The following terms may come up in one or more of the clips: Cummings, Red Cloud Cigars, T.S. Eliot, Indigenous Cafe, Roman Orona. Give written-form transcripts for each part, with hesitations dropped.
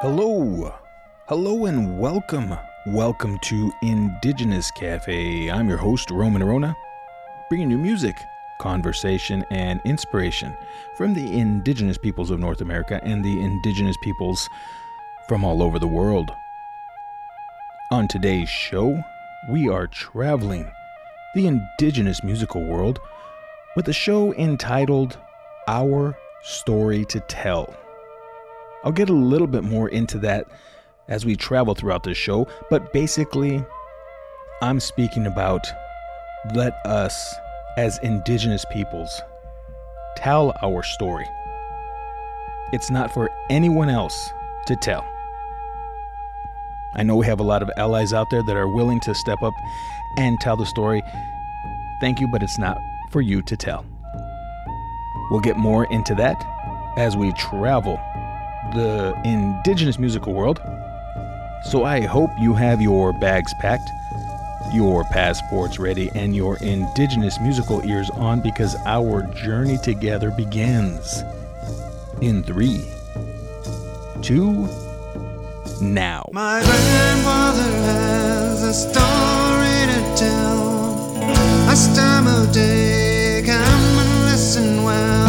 Hello and welcome to Indigenous Cafe. I'm your host, Roman Orona, bringing you music, conversation, and inspiration from the indigenous peoples of North America and the indigenous peoples from all over the world. On today's show, we are traveling the indigenous musical world with a show entitled Our Story to Tell. I'll get a little bit more into that as we travel throughout this show, but basically, I'm speaking about let us, as indigenous peoples, tell our story. It's not for anyone else to tell. I know we have a lot of allies out there that are willing to step up and tell the story. Thank you, but it's not for you to tell. We'll get more into that as we travel the indigenous musical world. So I hope you have your bags packed, your passports ready, and your indigenous musical ears on, because our journey together begins in 3, 2, now. My grandfather has a story to tell. Last time of day, come and listen well.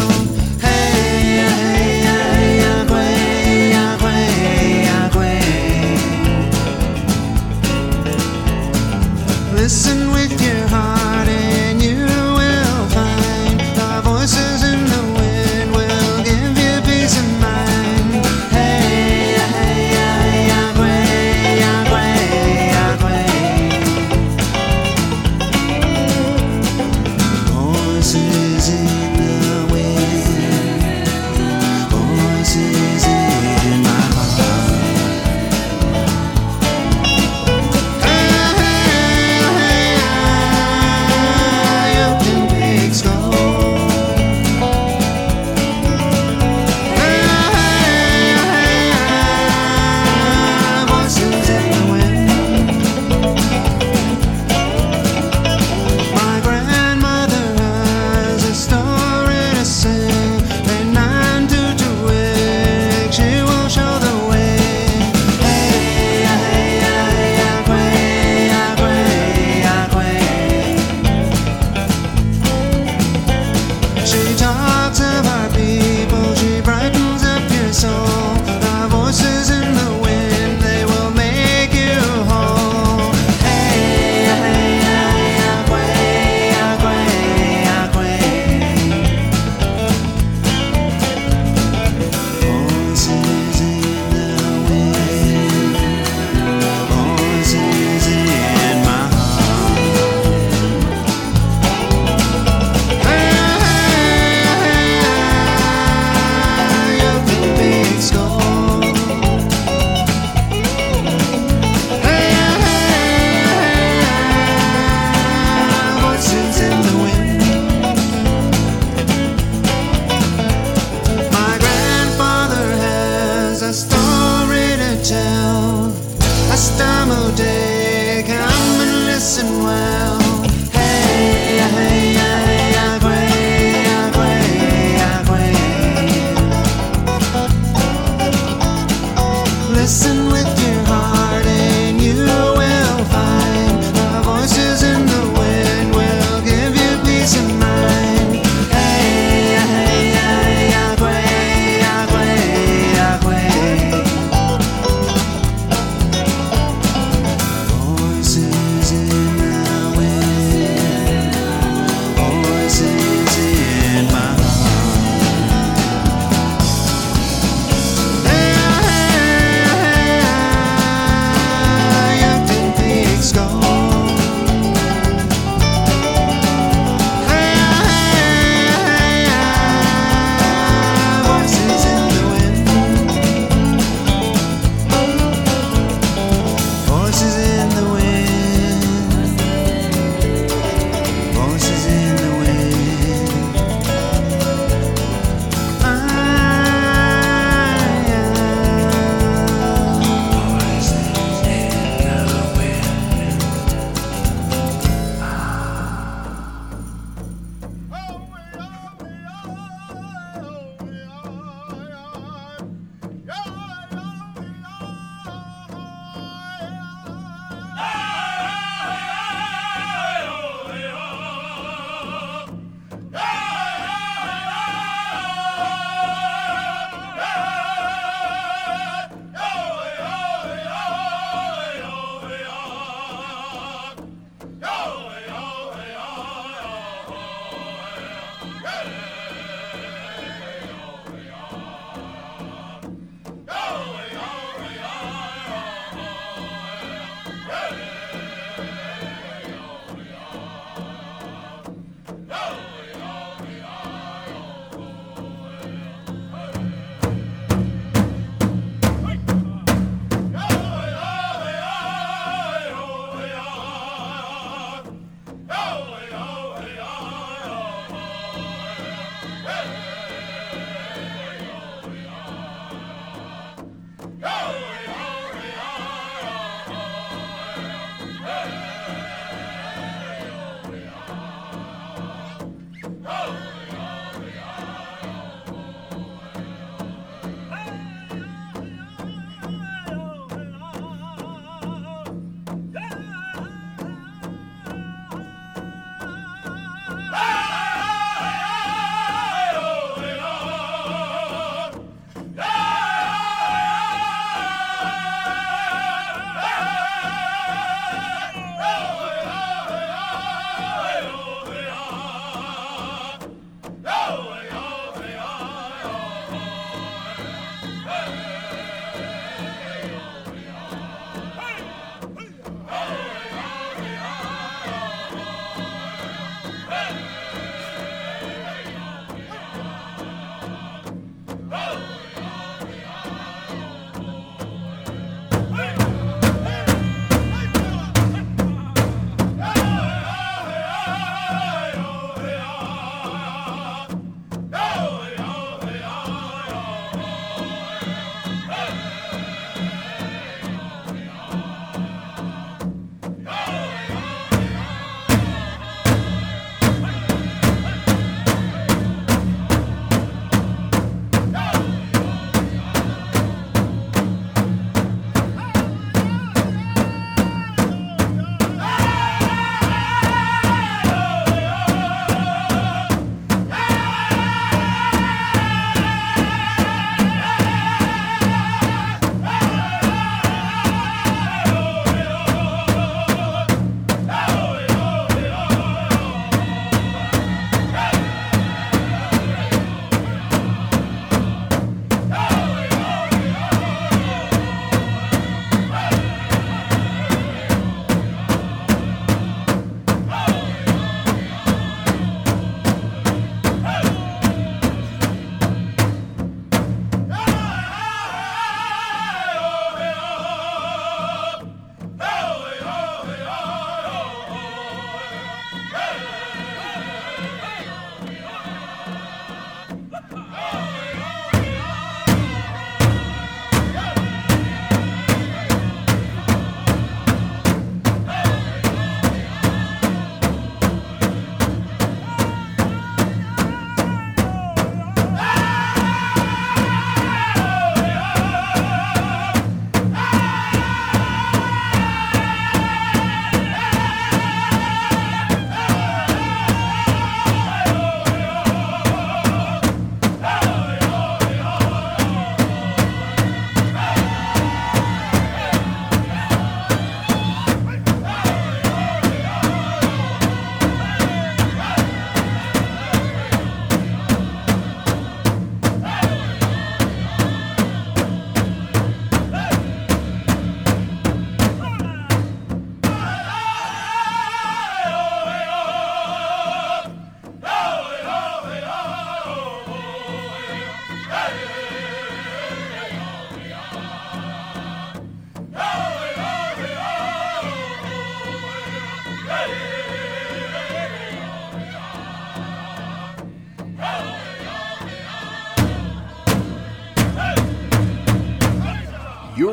Hey, hey, hey, agway, agway, agway. Listen with your heart and you will find the voices in the wind will give you peace of mind. Hey, hey, hey, agway, agway, agway. Voices in the wind, voices in my heart. Hey, hey, hey,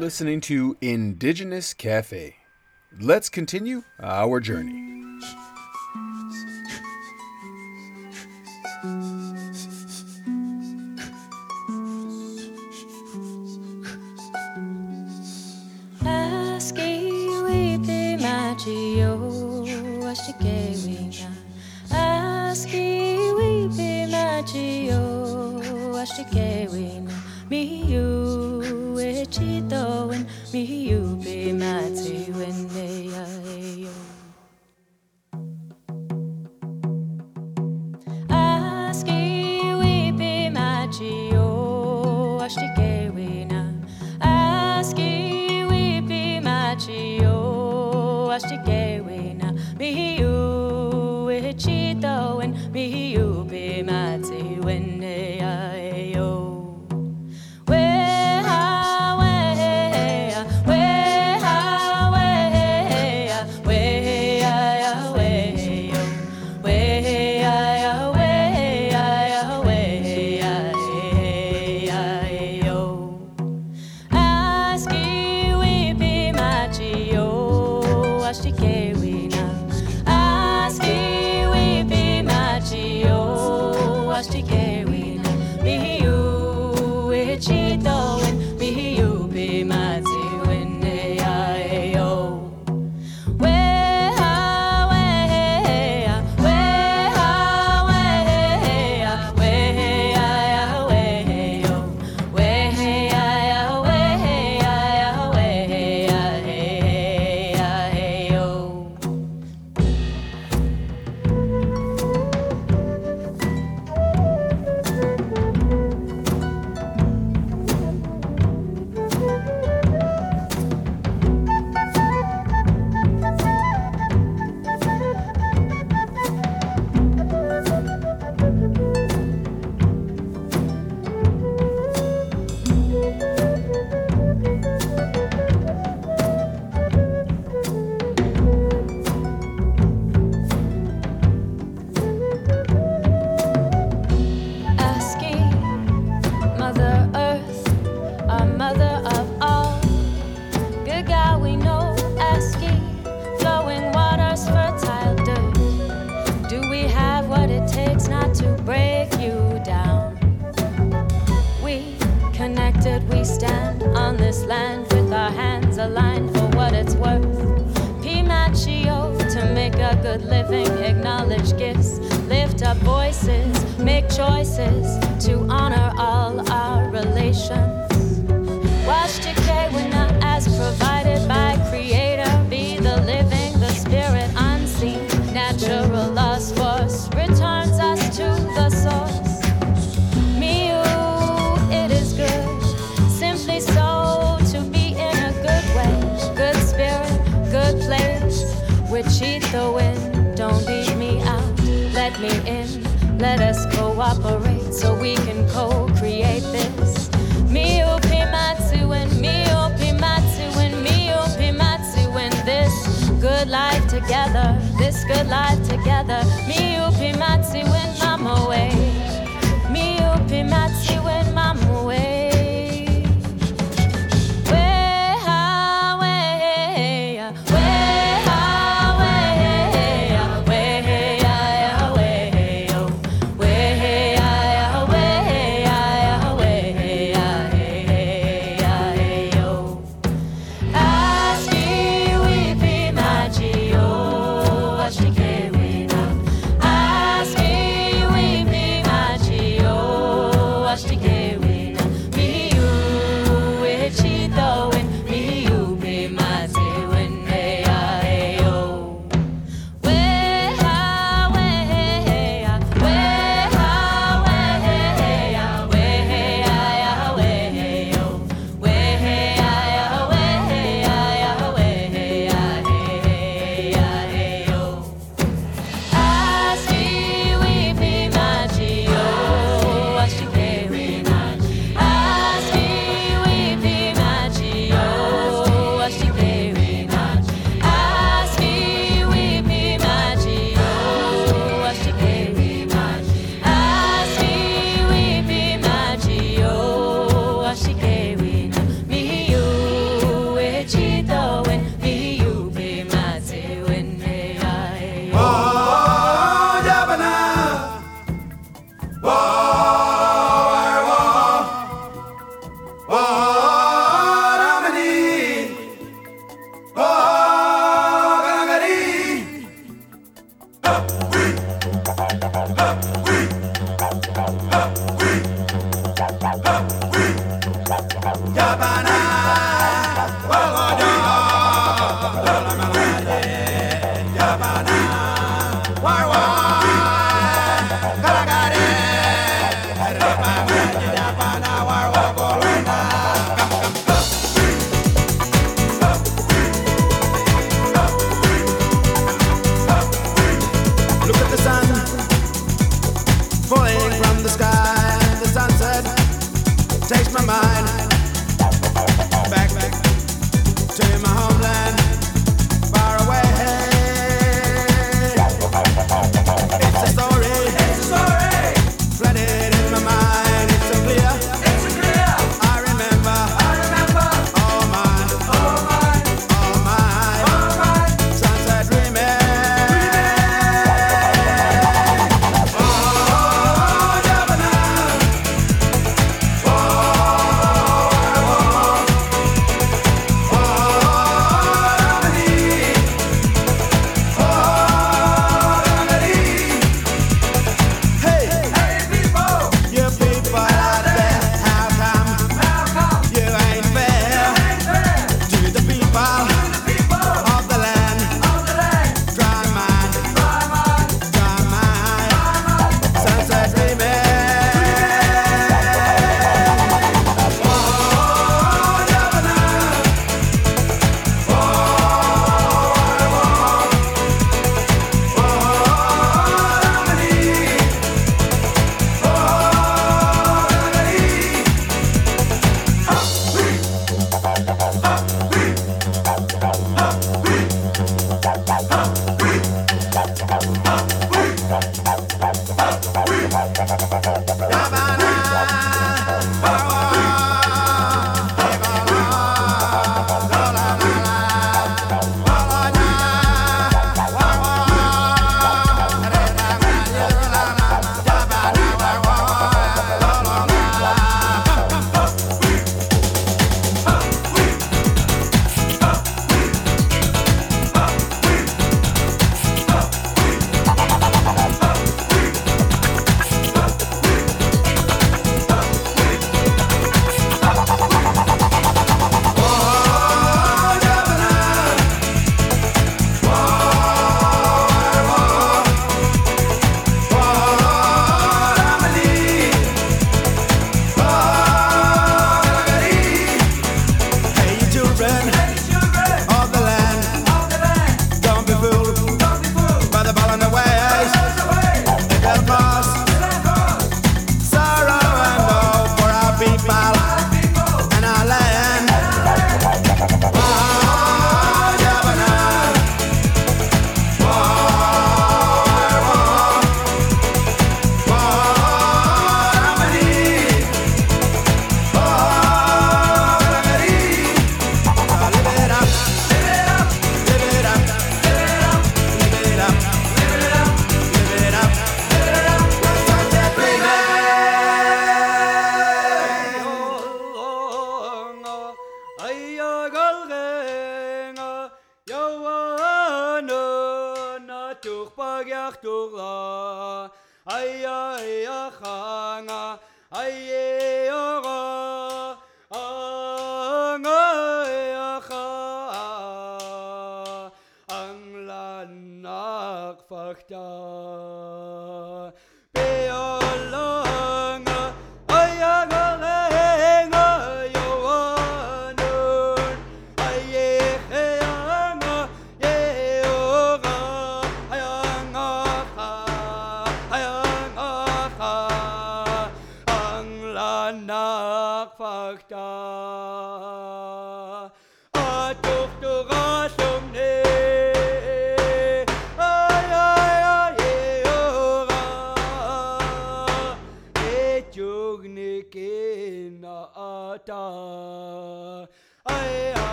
listening to Indigenous Cafe. Let's continue our journey. Me you e chito and me you be mati when they are aski we be mati yo ashike we na aski we be mati yo ashike we na me you e chito and me you be mati when they are yo. She came.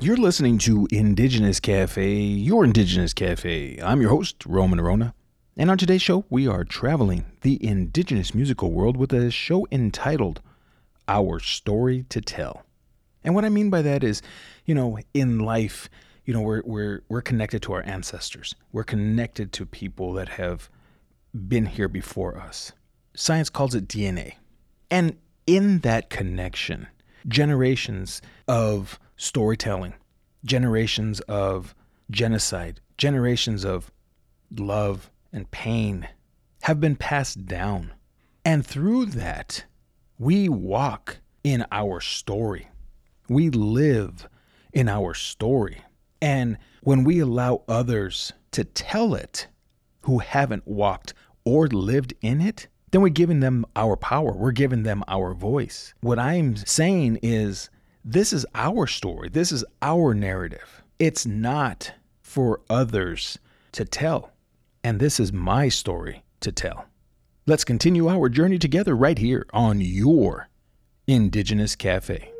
You're listening to Indigenous Cafe, your Indigenous Cafe. I'm your host, Roman Orona, and on today's show, we are traveling the indigenous musical world with a show entitled Our Story to Tell. And what I mean by that is, you know, in life, you know, we're connected to our ancestors. We're connected to people that have been here before us. Science calls it DNA. And in that connection, generations of storytelling, generations of genocide, generations of love and pain have been passed down. And through that, we walk in our story. We live in our story. And when we allow others to tell it who haven't walked or lived in it, then we're giving them our power. We're giving them our voice. What I'm saying is, this is our story. This is our narrative. It's not for others to tell. And this is my story to tell. Let's continue our journey together right here on your Indigenous Cafe.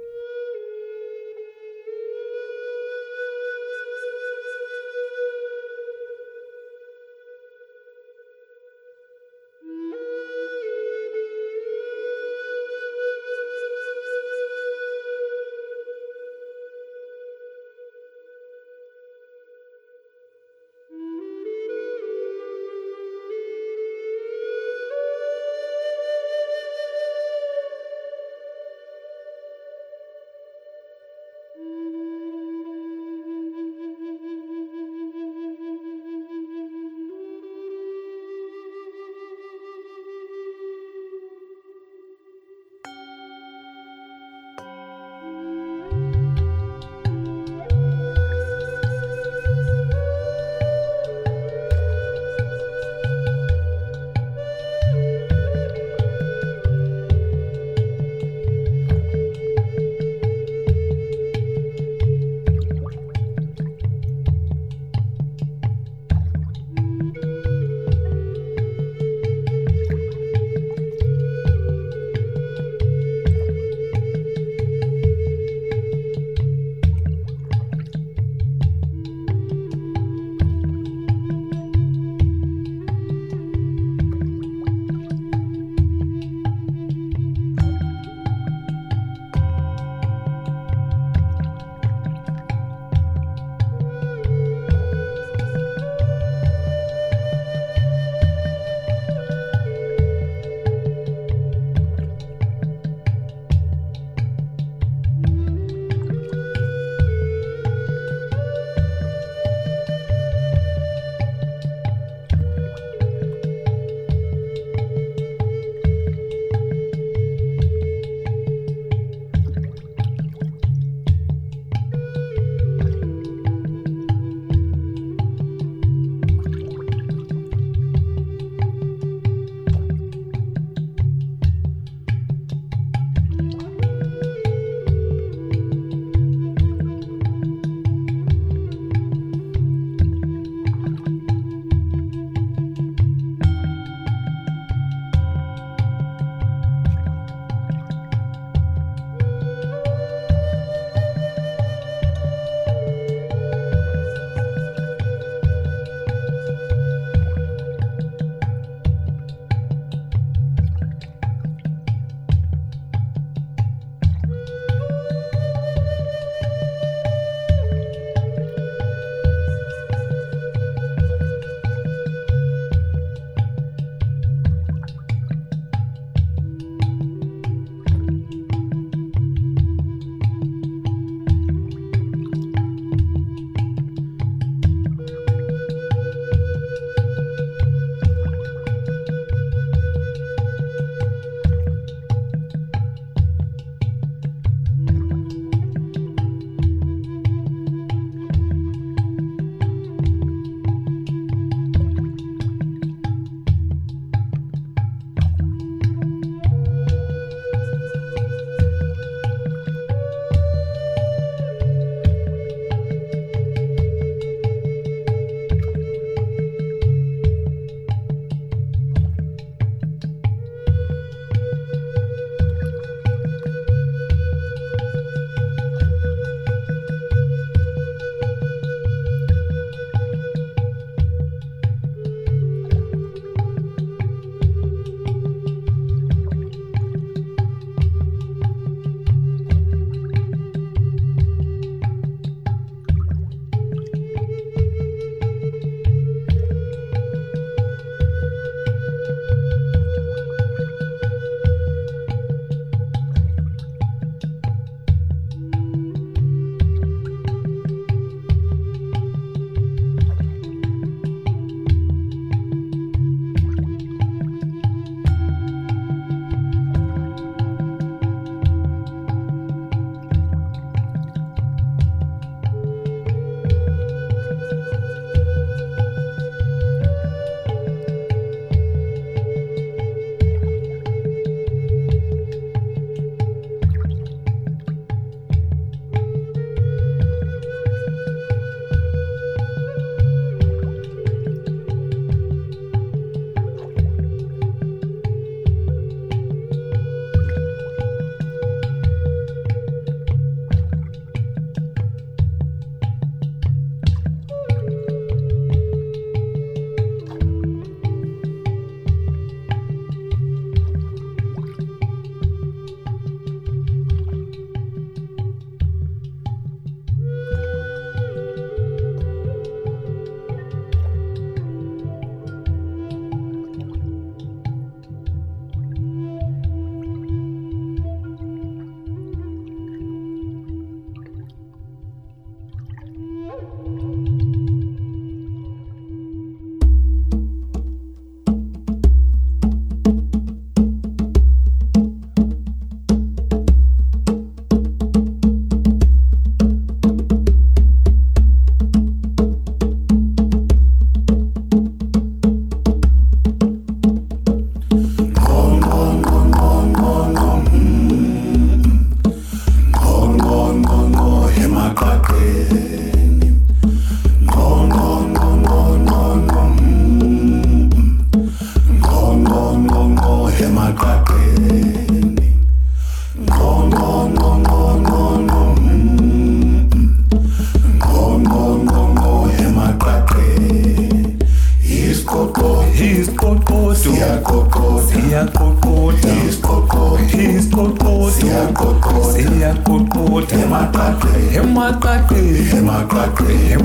Him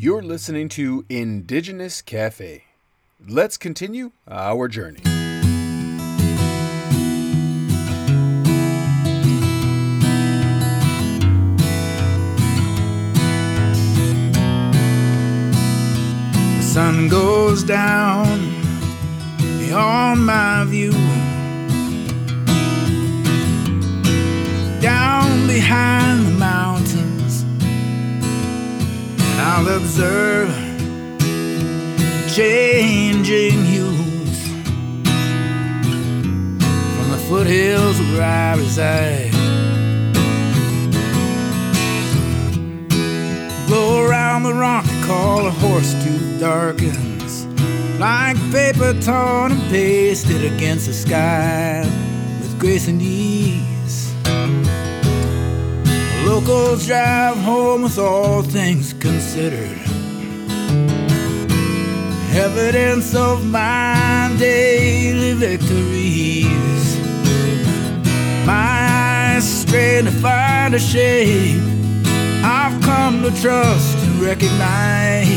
You're listening to Indigenous Cafe. Let's continue our journey. The sun goes down beyond my view, down behind the mountains, and I'll observe changing hues from the foothills where I reside. Blow around the rock, call a horse to darkens, like paper torn and pasted against the sky with grace and ease. Locals drive home with all things considered, evidence of my daily victories. My eyes trying to find a shade. I've come to trust and recognize.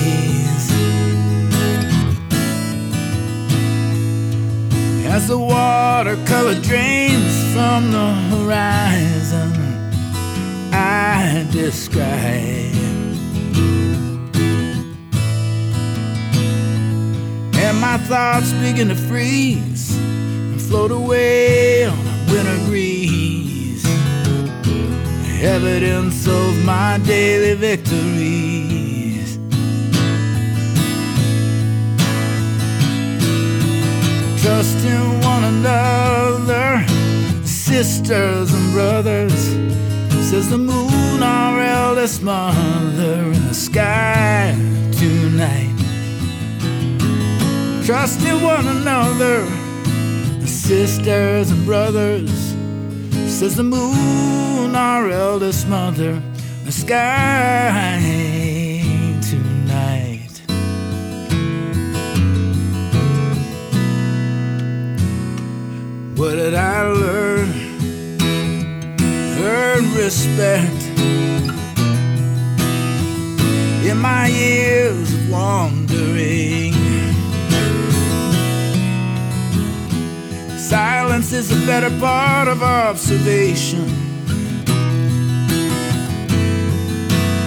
As the watercolor drains from the horizon, I describe. And my thoughts begin to freeze and float away on a winter breeze. Evidence of my daily victories. Trust in one another, sisters and brothers, says the moon, our eldest mother, in the sky tonight. Trust in one another, sisters and brothers, says the moon, our eldest mother, in the sky tonight. What did I learn? Earn respect in my years of wandering. Silence is a better part of observation,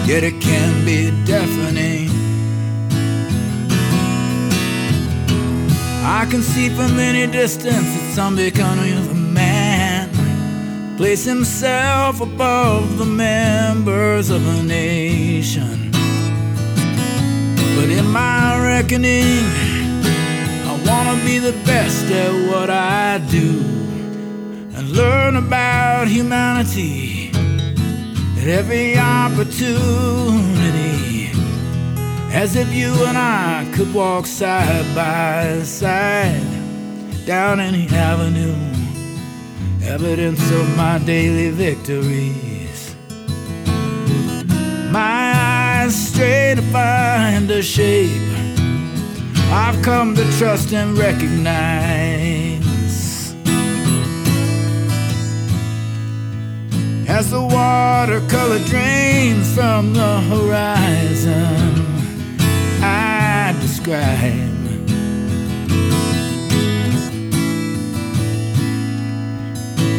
yet it can be deafening. I can see from any distance that some becoming of a man place himself above the members of a nation. But in my reckoning, I want to be the best at what I do and learn about humanity at every opportunity, as if you and I could walk side by side down any avenue. Evidence of my daily victories. My eyes stray to find a shape I've come to trust and recognize. As the watercolor drains from the horizon, I describe.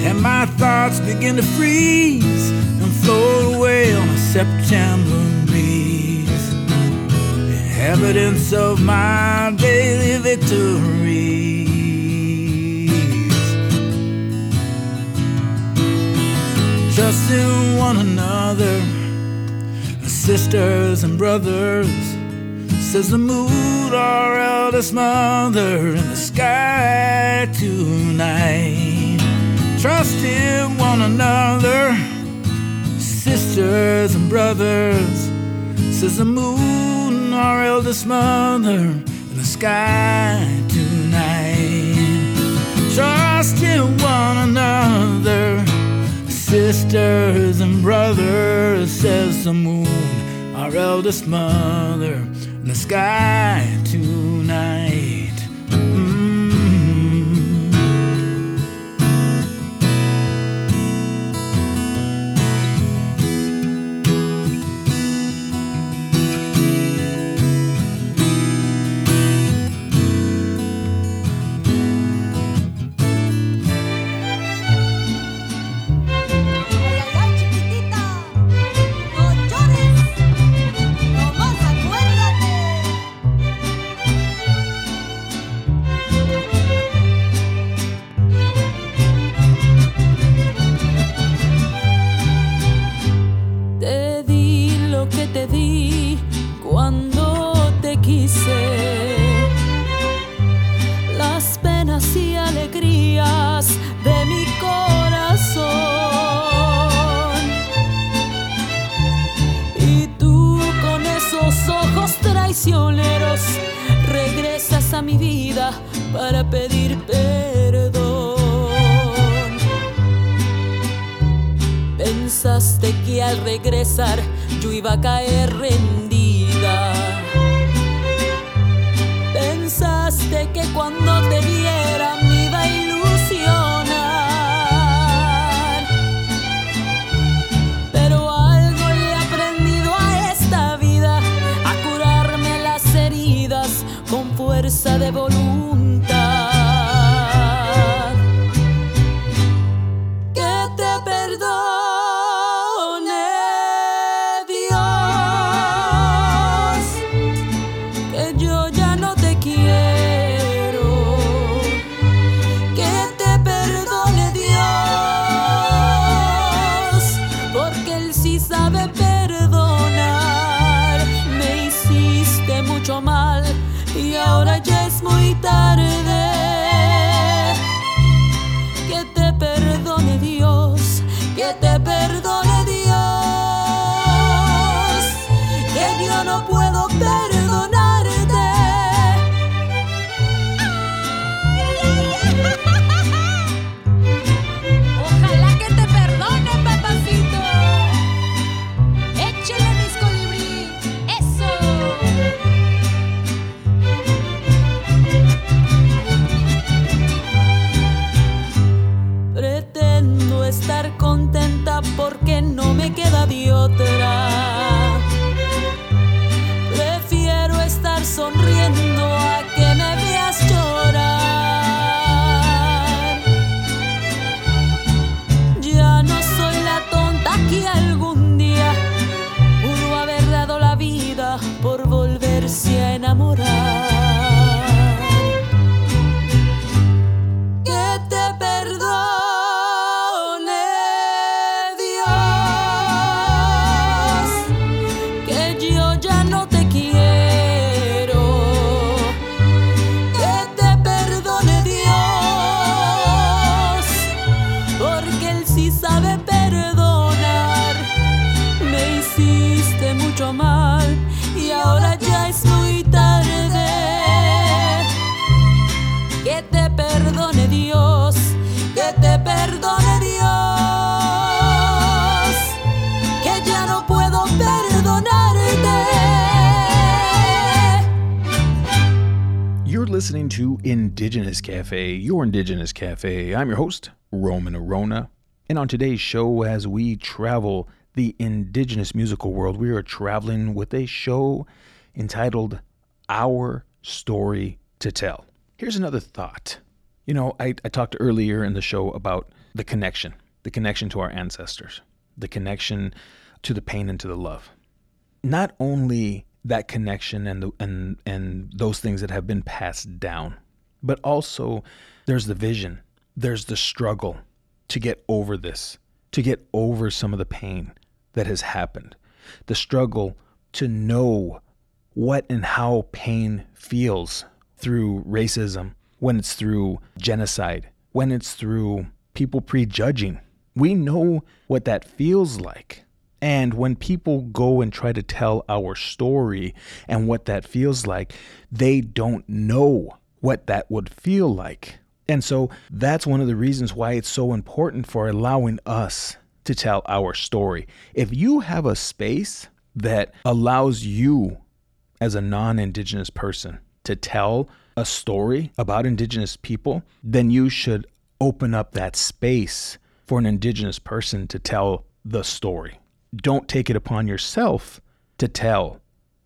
And my thoughts begin to freeze and float away on a September breeze. Evidence of my daily victories. Trust in one another, sisters and brothers, says the mood, our eldest mother, in the sky tonight. Trust in one another, sisters and brothers, says the moon, our eldest mother, in the sky tonight. Trust in one another, sisters and brothers, says the moon, our eldest mother, in the sky tonight. Yo iba a caer rendida. Pensaste que cuando te viera me iba a ilusionar. fuerza de voluntad. Que te perdone Dios, que yo ya no te quiero. Que te perdone Dios, porque Él sí sabe perdonar. Me hiciste mucho mal y ahora ya es muy tarde. Que te perdone Dios, que te perdone Dios, que yo no puedo perdonarte. Ojalá que te perdone, papacito. Échale mis colibrí, eso. Estar contenta porque no me queda de otra. Prefiero estar sonriendo a que me veas llorar. Ya no soy la tonta que algún día pudo haber dado la vida por volverse a enamorar. You're listening to Indigenous Cafe, your Indigenous Cafe. I'm your host, Roman Orona. And on today's show, as we travel the indigenous musical world, we are traveling with a show entitled Our Story to Tell. Here's another thought. You know, I talked earlier in the show about the connection to our ancestors, the connection to the pain and to the love. Not only that connection and those things that have been passed down, but also there's the vision, there's the struggle to get over this, to get over some of the pain that has happened, the struggle to know what and how pain feels through racism, when it's through genocide, when it's through people prejudging. We know what that feels like. And when people go and try to tell our story and what that feels like, they don't know what that would feel like. And so that's one of the reasons why it's so important for allowing us to tell our story. If you have a space that allows you as a non-Indigenous person to tell a story about Indigenous people, then you should open up that space for an Indigenous person to tell the story. Don't take it upon yourself to tell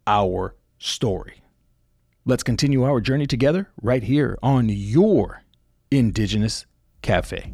our story. Let's continue our journey together right here on your Indigenous Cafe.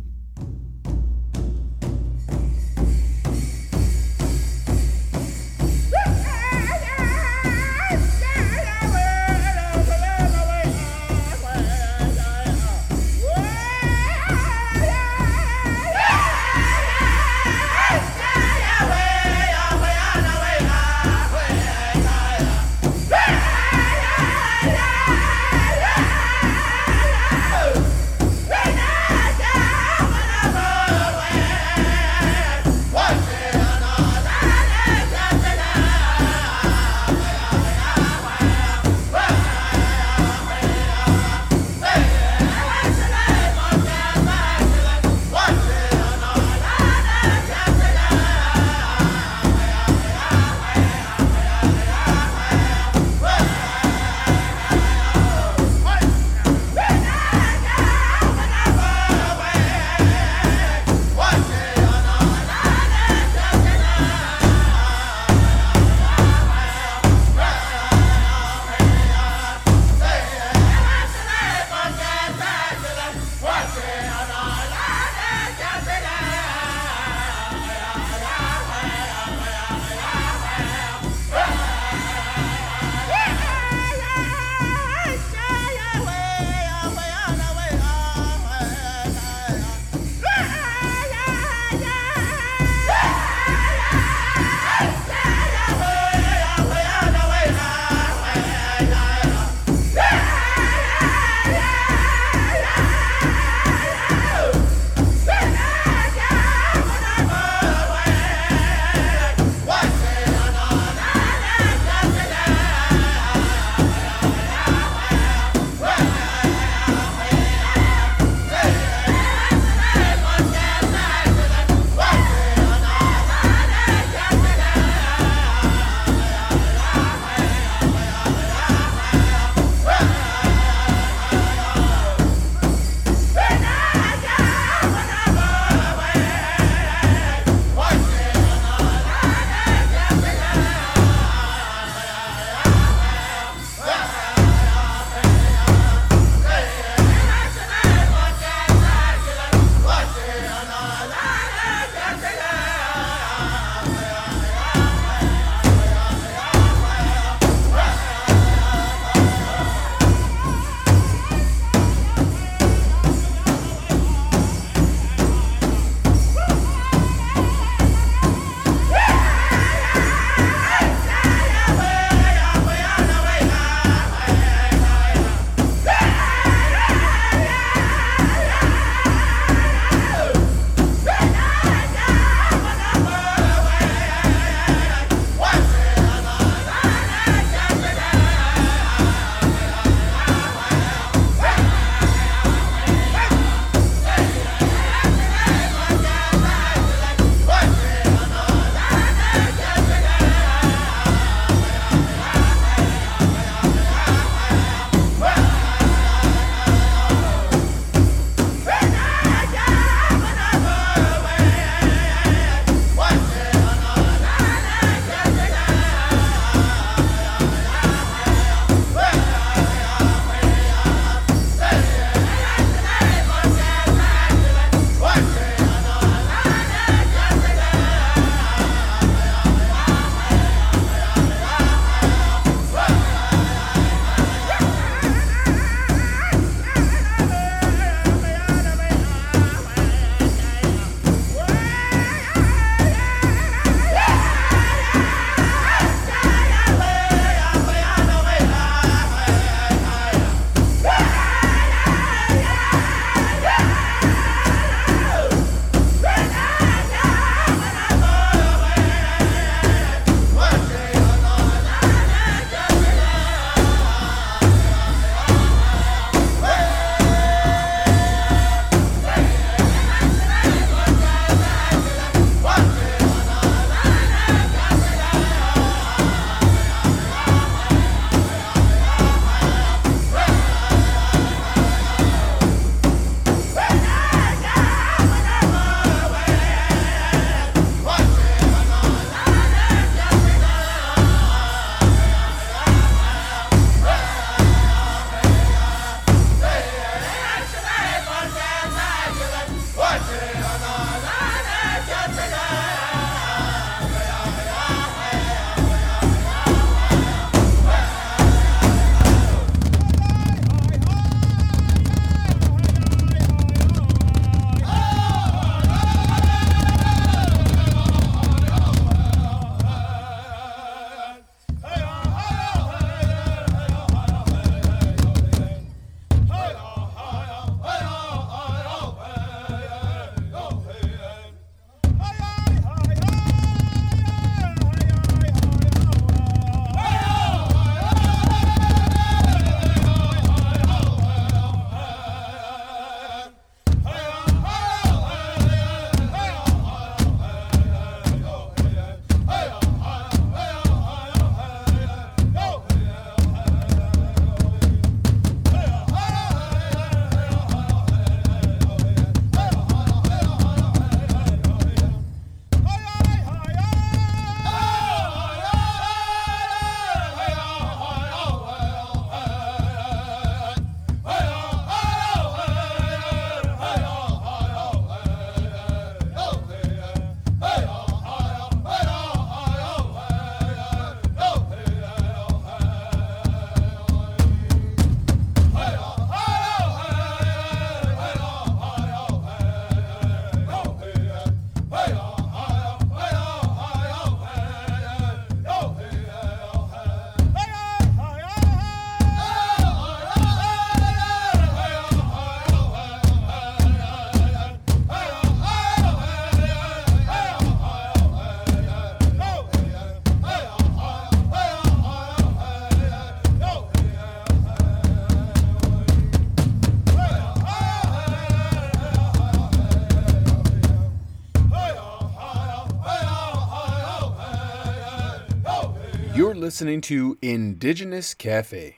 You're listening to Indigenous Cafe.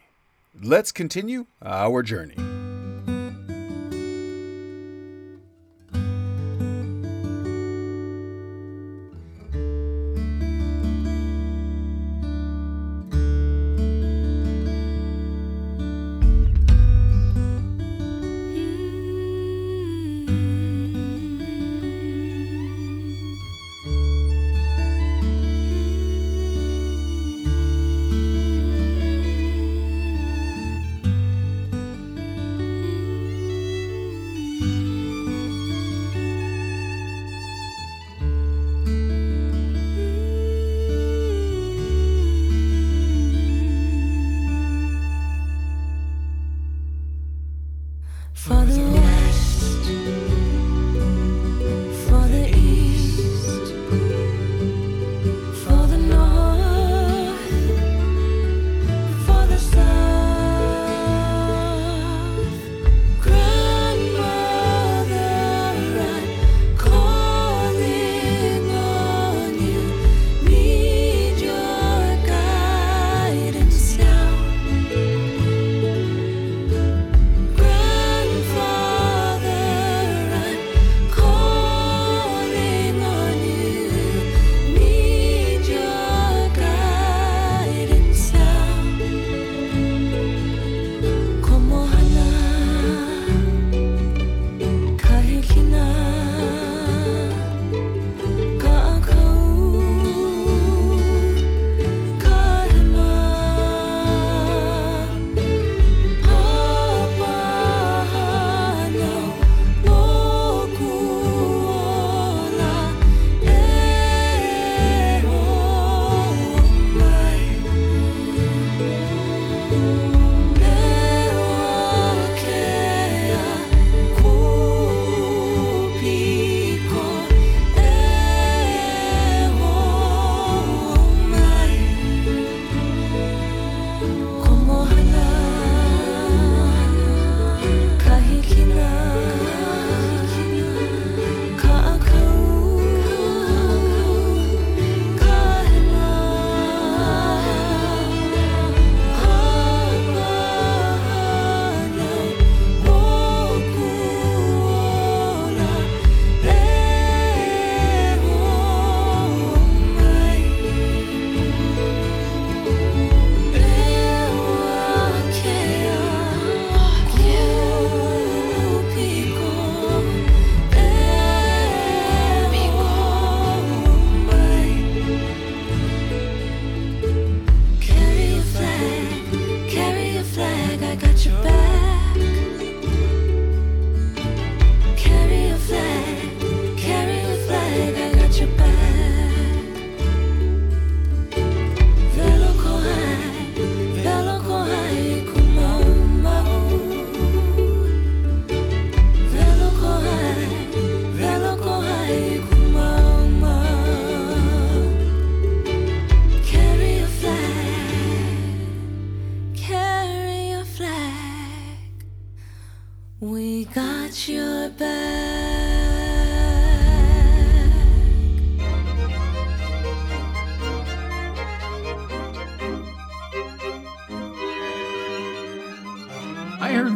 Let's continue our journey.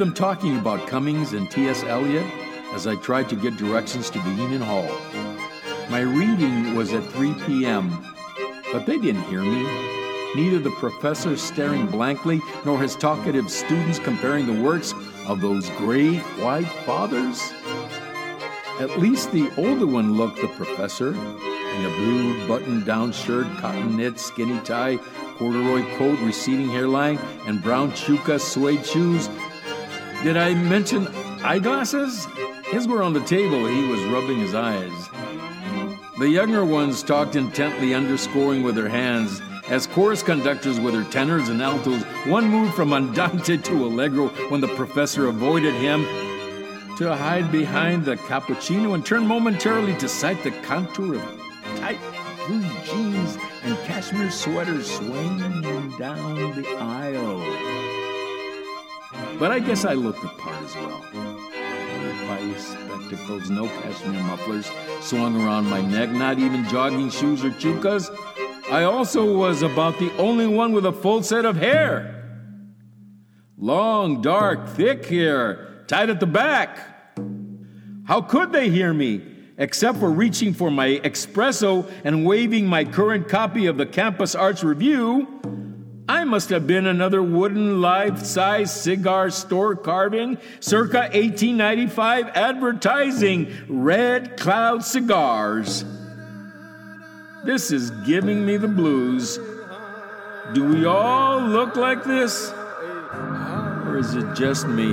Them talking about Cummings and T.S. Eliot as I tried to get directions to Union Hall. My reading was at 3 p.m., but they didn't hear me. Neither the professor staring blankly nor his talkative students comparing the works of those great white fathers. At least the older one looked the professor, in a blue button-down shirt, cotton knit, skinny tie, corduroy coat, receding hairline, and brown chukka suede shoes. Did I mention eyeglasses? His were on the table. He was rubbing his eyes. The younger ones talked intently, underscoring with their hands. As chorus conductors with their tenors and altos, one moved from Andante to Allegro when the professor avoided him to hide behind the cappuccino and turned momentarily to sight the contour of tight blue jeans and cashmere sweaters swinging down the aisle. But I guess I looked the part as well. High spectacles, no cashmere mufflers, swung around my neck, not even jogging shoes or chukkas. I also was about the only one with a full set of hair. Long, dark, thick hair, tied at the back. How could they hear me, except for reaching for my espresso and waving my current copy of the Campus Arts Review? I must have been another wooden life-size cigar store carving, circa 1895, advertising Red Cloud Cigars. This is giving me the blues. Do we all look like this? Or is it just me?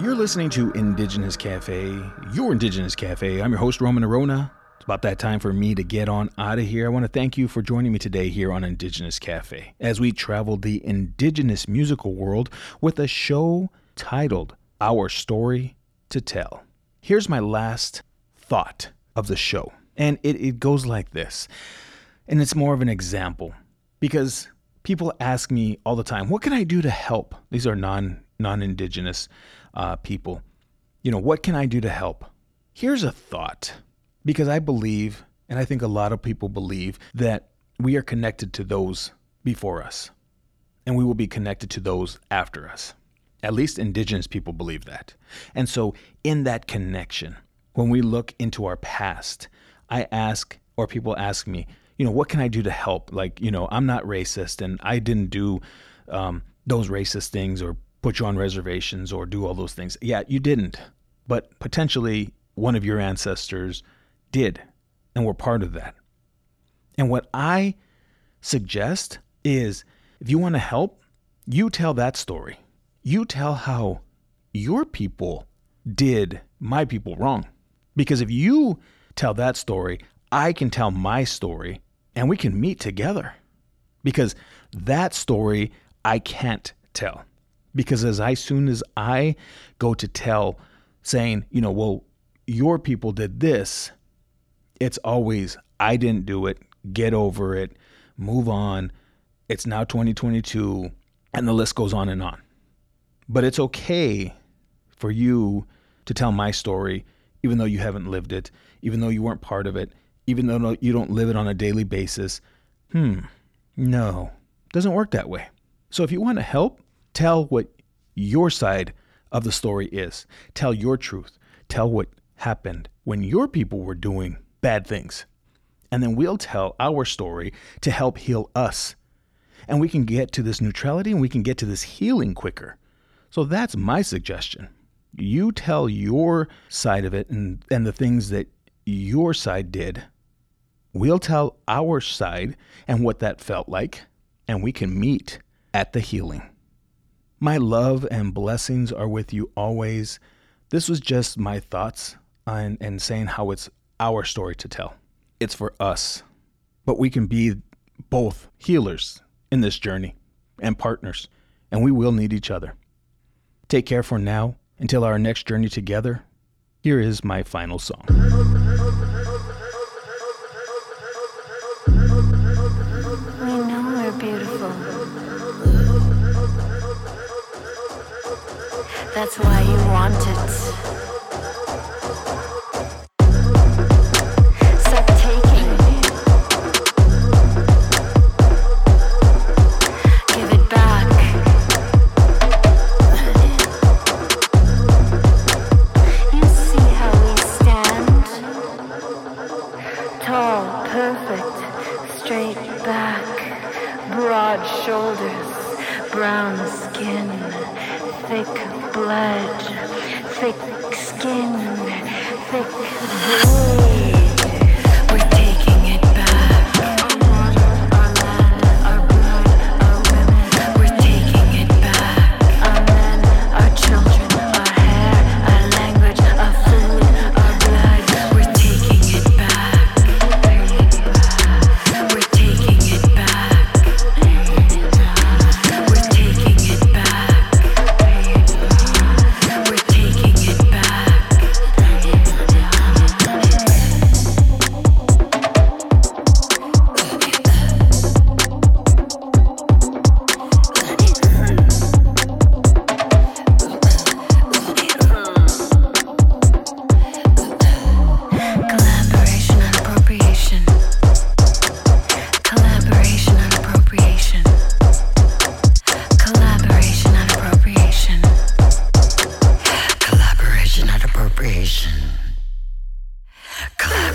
You're listening to Indigenous Cafe, your Indigenous Cafe. I'm your host, Roman Orona. It's about that time for me to get on out of here. I want to thank you for joining me today here on Indigenous Cafe as we travel the indigenous musical world with a show titled Our Story to Tell. Here's my last thought of the show, and it goes like this, and it's more of an example because people ask me all the time, what can I do to help? These are non-indigenous people. You know, what can I do to help? Here's a thought. Because I believe, and I think a lot of people believe, that we are connected to those before us, and we will be connected to those after us. At least indigenous people believe that. And so in that connection, when we look into our past, I ask, or people ask me, you know, what can I do to help? Like, you know, I'm not racist and I didn't do those racist things or put you on reservations or do all those things. Yeah, you didn't. But potentially one of your ancestors did, and we're part of that. And what I suggest is, if you want to help, you tell that story. You tell how your people did my people wrong. Because if you tell that story, I can tell my story, and we can meet together. Because that story I can't tell. Because as soon as I go to tell, saying, you know, well, your people did this, it's always, I didn't do it, get over it, move on, it's now 2022, and the list goes on and on. But it's okay for you to tell my story, even though you haven't lived it, even though you weren't part of it, even though you don't live it on a daily basis. No, it doesn't work that way. So if you want to help, tell what your side of the story is. Tell your truth. Tell what happened when your people were doing bad things. And then we'll tell our story to help heal us. And we can get to this neutrality and we can get to this healing quicker. So that's my suggestion. You tell your side of it and the things that your side did. We'll tell our side and what that felt like. And we can meet at the healing. My love and blessings are with you always. This was just my thoughts and saying how it's our story to tell. It's for us, but we can be both healers in this journey and partners, and we will need each other. Take care for now until our next journey together. Here is my final song. I know we're beautiful. That's why you want it.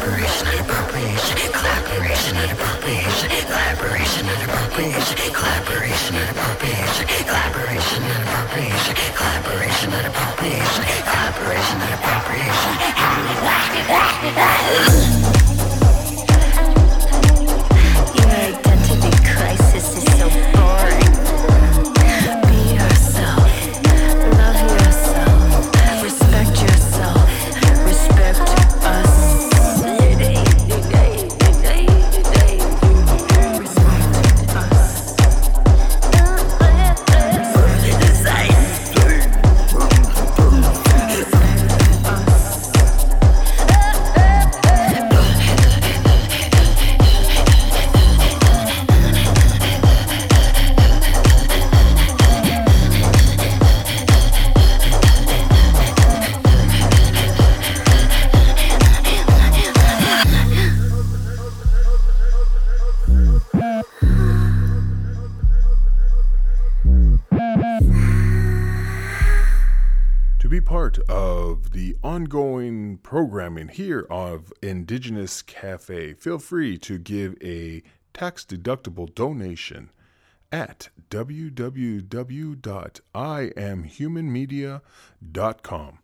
collaboration and appropriation, collaboration and appropriation, collaboration and appropriation, collaboration and appropriation, collaboration and appropriation, collaboration and appropriation, collaboration and appropriation. Your identity crisis is so boring. Be yourself, love yourself, respect yourself, respect us. Ongoing programming here of Indigenous Cafe, feel free to give a tax-deductible donation at www.imhumanmedia.com.